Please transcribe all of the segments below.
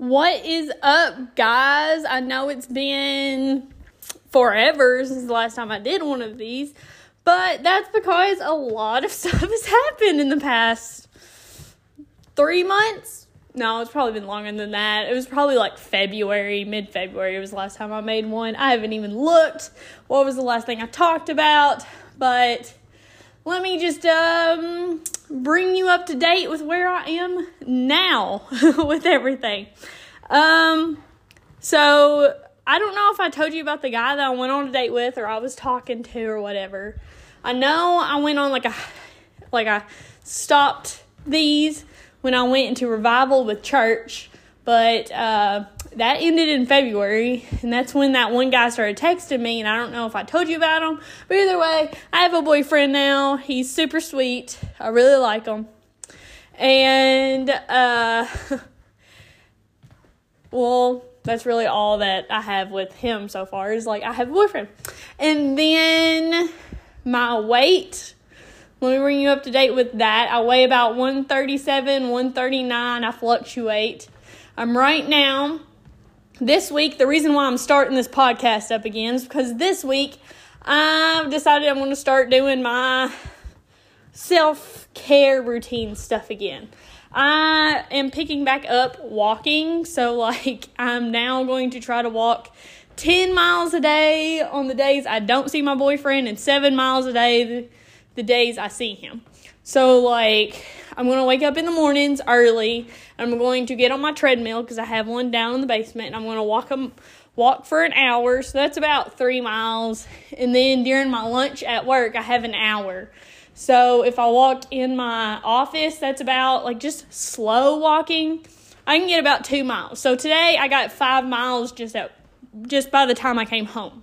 What is up, guys? I know it's been forever since the last time I did one of these, but that's because a lot of stuff has happened in the past 3 months. No, it's probably been longer than that. It was probably like February, mid-February was the last time I made one. I haven't even looked what was the last thing I talked about, but let me just bring you up to date with where I am now with everything. So I don't know if I told you about the guy that I went on a date with or I was talking to or whatever. I know I went on I stopped these when I went into revival with church, but that ended in February, and that's when that one guy started texting me, and I don't know if I told you about him, but either way, I have a boyfriend now. He's super sweet. I really like him, and well, that's really all that I have with him so far is, I have a boyfriend. And then my weight, let me bring you up to date with that. I weigh about 137, 139. I fluctuate. I'm right now, this week, the reason why I'm starting this podcast up again is because this week I've decided I'm going to start doing my self-care routine stuff again. I am picking back up walking, so, I'm now going to try to walk 10 miles a day on the days I don't see my boyfriend and 7 miles a day the days I see him. So, I'm going to wake up in the mornings early. I'm going to get on my treadmill because I have one down in the basement. And I'm going to walk for an hour. So, that's about 3 miles. And then during my lunch at work, I have an hour. So, if I walked in my office, that's about, just slow walking. I can get about 2 miles. So, today, I got 5 miles just by the time I came home.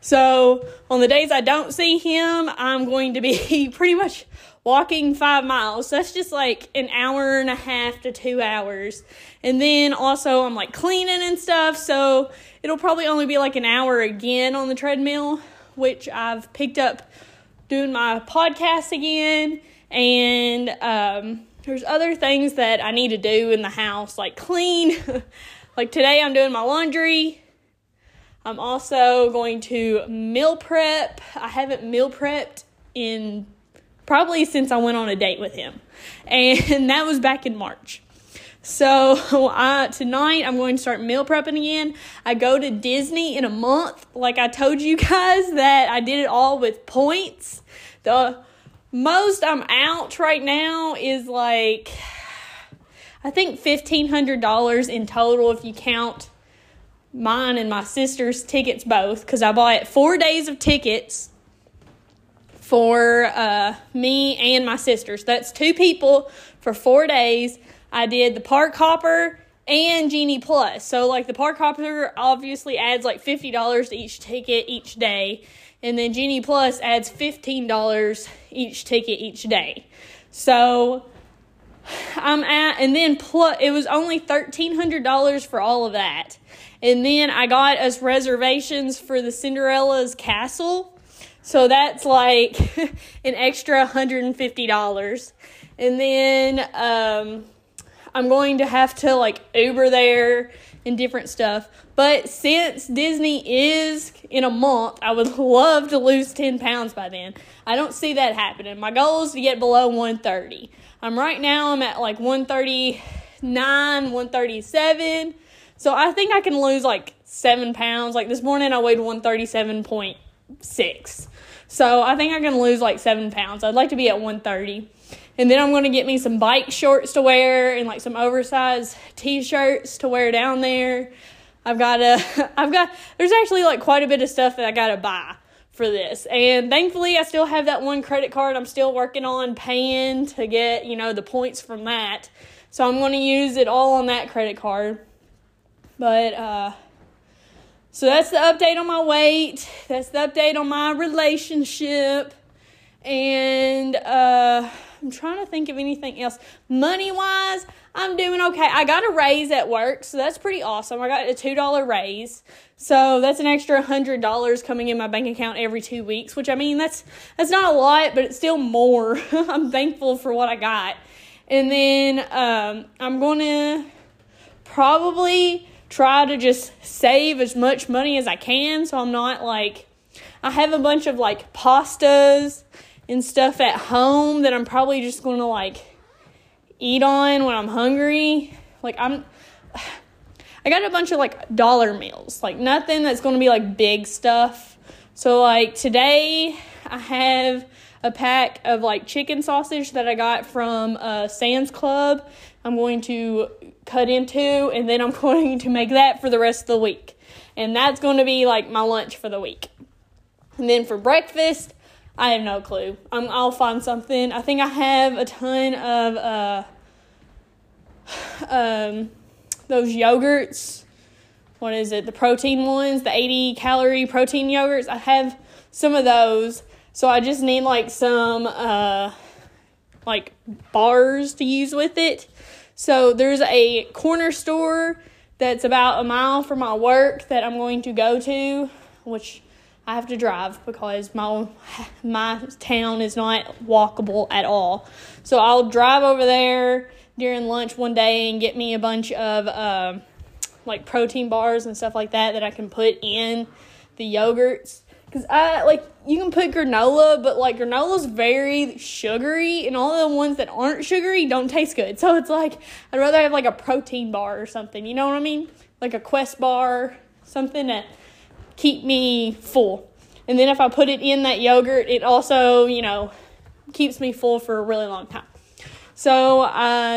So, on the days I don't see him, I'm going to be pretty much walking 5 miles. So that's just an hour and a half to 2 hours. And then also I'm cleaning and stuff. So, it'll probably only be an hour again on the treadmill, which I've picked up doing my podcast again. And there's other things that I need to do in the house, clean. Today I'm doing my laundry. I'm also going to meal prep. I haven't meal prepped in probably since I went on a date with him. And that was back in March. So tonight I'm going to start meal prepping again. I go to Disney in a month. I told you guys that I did it all with points. The most I'm out right now is I think $1,500 in total if you count mine and my sister's tickets both, because I bought 4 days of tickets for me and my sisters. That's 2 people for 4 days. I did the Park Hopper and Genie Plus. So, the Park Hopper obviously adds $50 to each ticket each day. And then Genie Plus adds $15 each ticket each day. So, it was only $1,300 for all of that. And then I got us reservations for the Cinderella's castle. So that's an extra $150. And then I'm going to have to Uber there and different stuff. But since Disney is in a month, I would love to lose 10 pounds by then. I don't see that happening. My goal is to get below 130. Right now I'm at 139, 137. So, I think I can lose, 7 pounds. This morning I weighed 137.6. So, I think I can lose, 7 pounds. I'd like to be at 130. And then I'm going to get me some bike shorts to wear and, some oversized T-shirts to wear down there. There's actually, quite a bit of stuff that I got to buy for this. And, thankfully, I still have that one credit card I'm still working on paying to get, the points from that. So, I'm going to use it all on that credit card. But, so that's the update on my weight, that's the update on my relationship, and, I'm trying to think of anything else. Money-wise, I'm doing okay. I got a raise at work, so that's pretty awesome. I got a $2 raise, so that's an extra $100 coming in my bank account every 2 weeks, which, that's not a lot, but it's still more. I'm thankful for what I got. And then, I'm going to probably try to just save as much money as I can, so I'm not like, I have a bunch of like pastas and stuff at home that I'm probably just going to like eat on when I'm hungry. Like I got a bunch of like dollar meals, like nothing that's going to be like big stuff. So like today I have a pack of like chicken sausage that I got from Sam's Club. I'm going to cut into, and then I'm going to make that for the rest of the week. And that's going to be like my lunch for the week. And then for breakfast, I have no clue. I'll find something. I think I have a ton of those yogurts. What is it? The protein ones, the 80-calorie protein yogurts. I have some of those. So I just need like some like bars to use with it. So there's a corner store that's about a mile from my work that I'm going to go to, which I have to drive because my town is not walkable at all. So I'll drive over there during lunch one day and get me a bunch of like protein bars and stuff like that I can put in the yogurts. Because I, like, you can put granola, but, like, granola's very sugary, and all the ones that aren't sugary don't taste good. So it's like, I'd rather have, like, a protein bar or something, you know what I mean? Like a Quest bar, something to keep me full. And then if I put it in that yogurt, it also, you know, keeps me full for a really long time. So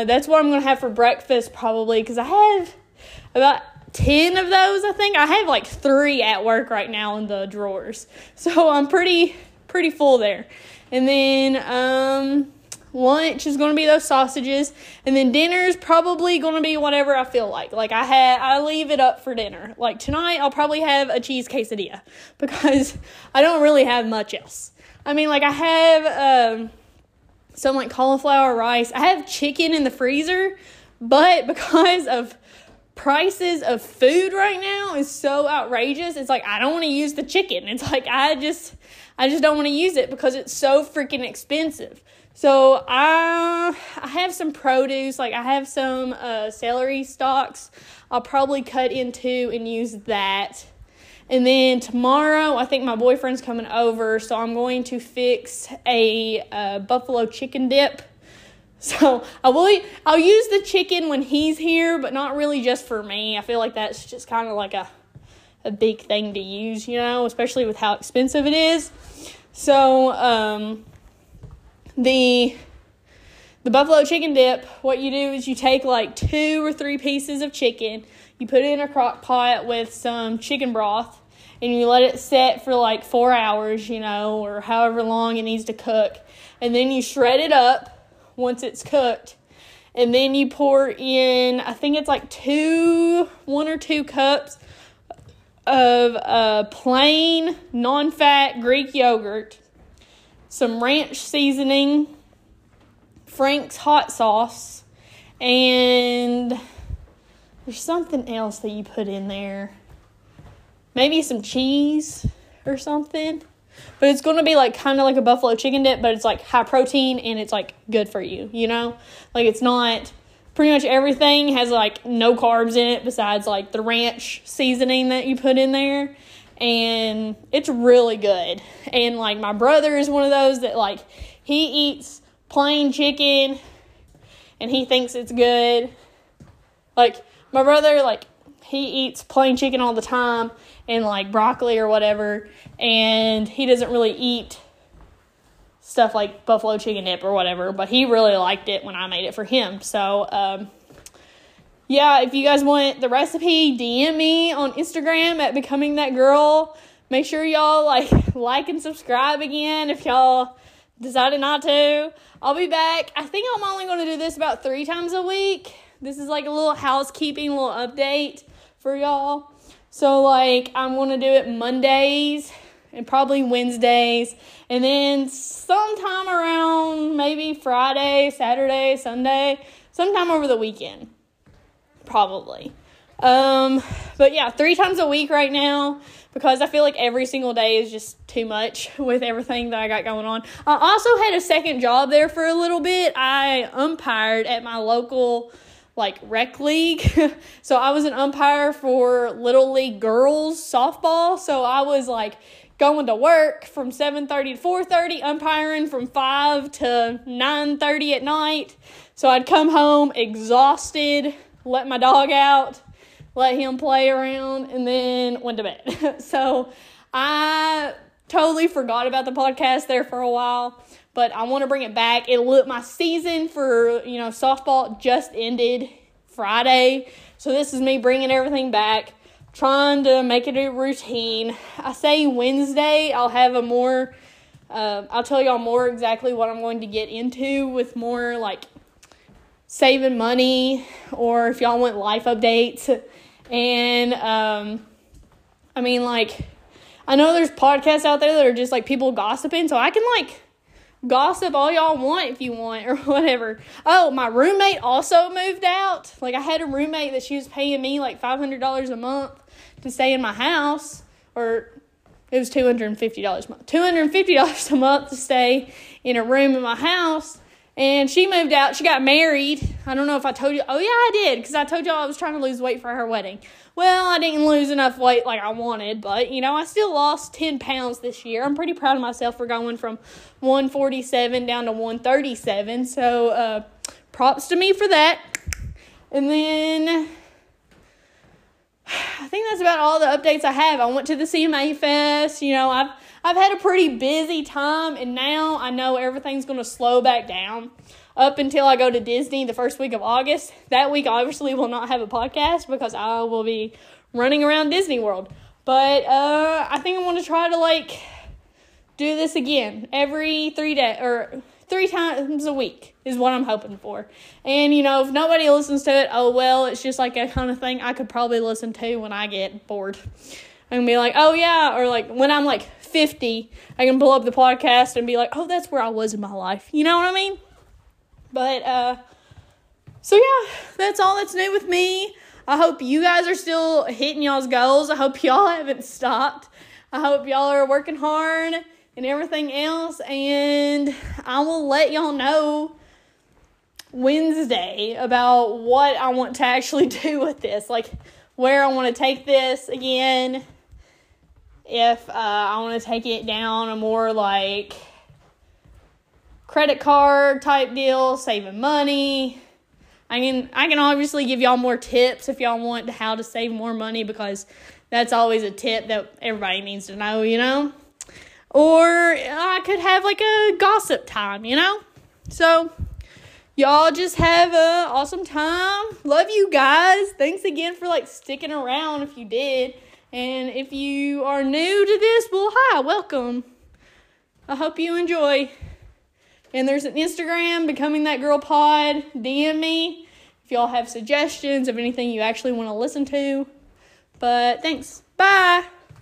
that's what I'm going to have for breakfast probably, because I have about 10 of those, I think. I have like 3 at work right now in the drawers. So I'm pretty full there. And then lunch is going to be those sausages. And then dinner is probably going to be whatever I feel like. Like I leave it up for dinner. Like tonight I'll probably have a cheese quesadilla because I don't really have much else. I mean, like I have some like cauliflower rice. I have chicken in the freezer, but because of prices of food right now is so outrageous, it's like I don't want to use the chicken. It's like I just don't want to use it because it's so freaking expensive. So I have some produce, like I have some celery stalks I'll probably cut into and use that. And then tomorrow I think my boyfriend's coming over, so I'm going to fix a buffalo chicken dip. So I'll use the chicken when he's here, but not really just for me. I feel like that's just kind of like a big thing to use, you know, especially with how expensive it is. So the buffalo chicken dip, what you do is you take like 2 or 3 pieces of chicken, you put it in a crock pot with some chicken broth, and you let it set for like 4 hours, you know, or however long it needs to cook. And then you shred it up once it's cooked, and then you pour in, I think it's like 1 or 2 cups of plain non-fat Greek yogurt, some ranch seasoning, Frank's hot sauce, and there's something else that you put in there, maybe some cheese or something. But it's going to be like kind of like a buffalo chicken dip, but it's like high protein and it's like good for you, you know? Like it's not, pretty much everything has like no carbs in it besides like the ranch seasoning that you put in there. And it's really good. And like my brother is one of those that like he eats plain chicken and he thinks it's good. Like my brother, like he eats plain chicken all the time and like broccoli or whatever, and he doesn't really eat stuff like buffalo chicken dip or whatever, but he really liked it when I made it for him. So yeah, if you guys want the recipe, DM me on Instagram at Becoming That Girl. Make sure y'all like and subscribe again if y'all decided not to. I'll be back. I think I'm only going to do this about 3 times a week. This is like a little housekeeping, little update for y'all. So, like, I'm going to do it Mondays and probably Wednesdays. And then sometime around maybe Friday, Saturday, Sunday, sometime over the weekend, probably. But, yeah, 3 times a week right now because I feel like every single day is just too much with everything that I got going on. I also had a second job there for a little bit. I umpired at my local like rec league. So I was an umpire for Little League girls softball. So I was like going to work from 7:30 to 4:30, umpiring from 5 to 9:30 at night. So I'd come home exhausted, let my dog out, let him play around, and then went to bed. So I totally forgot about the podcast there for a while, but I want to bring it back. My season for, softball just ended Friday. So this is me bringing everything back, trying to make it a routine. I say Wednesday I'll have a more, I'll tell y'all more exactly what I'm going to get into with more like saving money, or if y'all want life updates. And, I know there's podcasts out there that are just like people gossiping, so I can gossip all y'all want if you want or whatever. Oh, my roommate also moved out. I had a roommate that she was paying me $500 a month to stay in my house, or it was $250 a month. $250 a month to stay in a room in my house, and she moved out. She got married. I don't know if I told you. Oh, yeah, I did, because I told y'all I was trying to lose weight for her wedding. Well, I didn't lose enough weight like I wanted, but, I still lost 10 pounds this year. I'm pretty proud of myself for going from 147 down to 137, so props to me for that. And then I think that's about all the updates I have. I went to the CMA Fest. I've had a pretty busy time, and now I know everything's going to slow back down up until I go to Disney the first week of August. That week, obviously, will not have a podcast because I will be running around Disney World. But I think I want to try to, do this again every 3 days, or 3 times a week is what I'm hoping for. And, if nobody listens to it, oh, well, it's just a kind of thing I could probably listen to when I get bored. I can be like, oh, yeah, or, when I'm, 50, I can pull up the podcast and be like, oh, that's where I was in my life. You know what I mean? But, so yeah, that's all that's new with me. I hope you guys are still hitting y'all's goals. I hope y'all haven't stopped. I hope y'all are working hard and everything else. And I will let y'all know Wednesday about what I want to actually do with this. Where I want to take this again. If, I want to take it down a more, credit card type deal, saving money. I can obviously give y'all more tips if y'all want how to save more money, because that's always a tip that everybody needs to know, Or I could have a gossip time, So y'all just have an awesome time. Love you guys. Thanks again for sticking around if you did. And if you are new to this, well, hi, welcome. I hope you enjoy. And there's an Instagram, Becoming That Girl Pod. DM me if y'all have suggestions of anything you actually want to listen to. But thanks. Bye.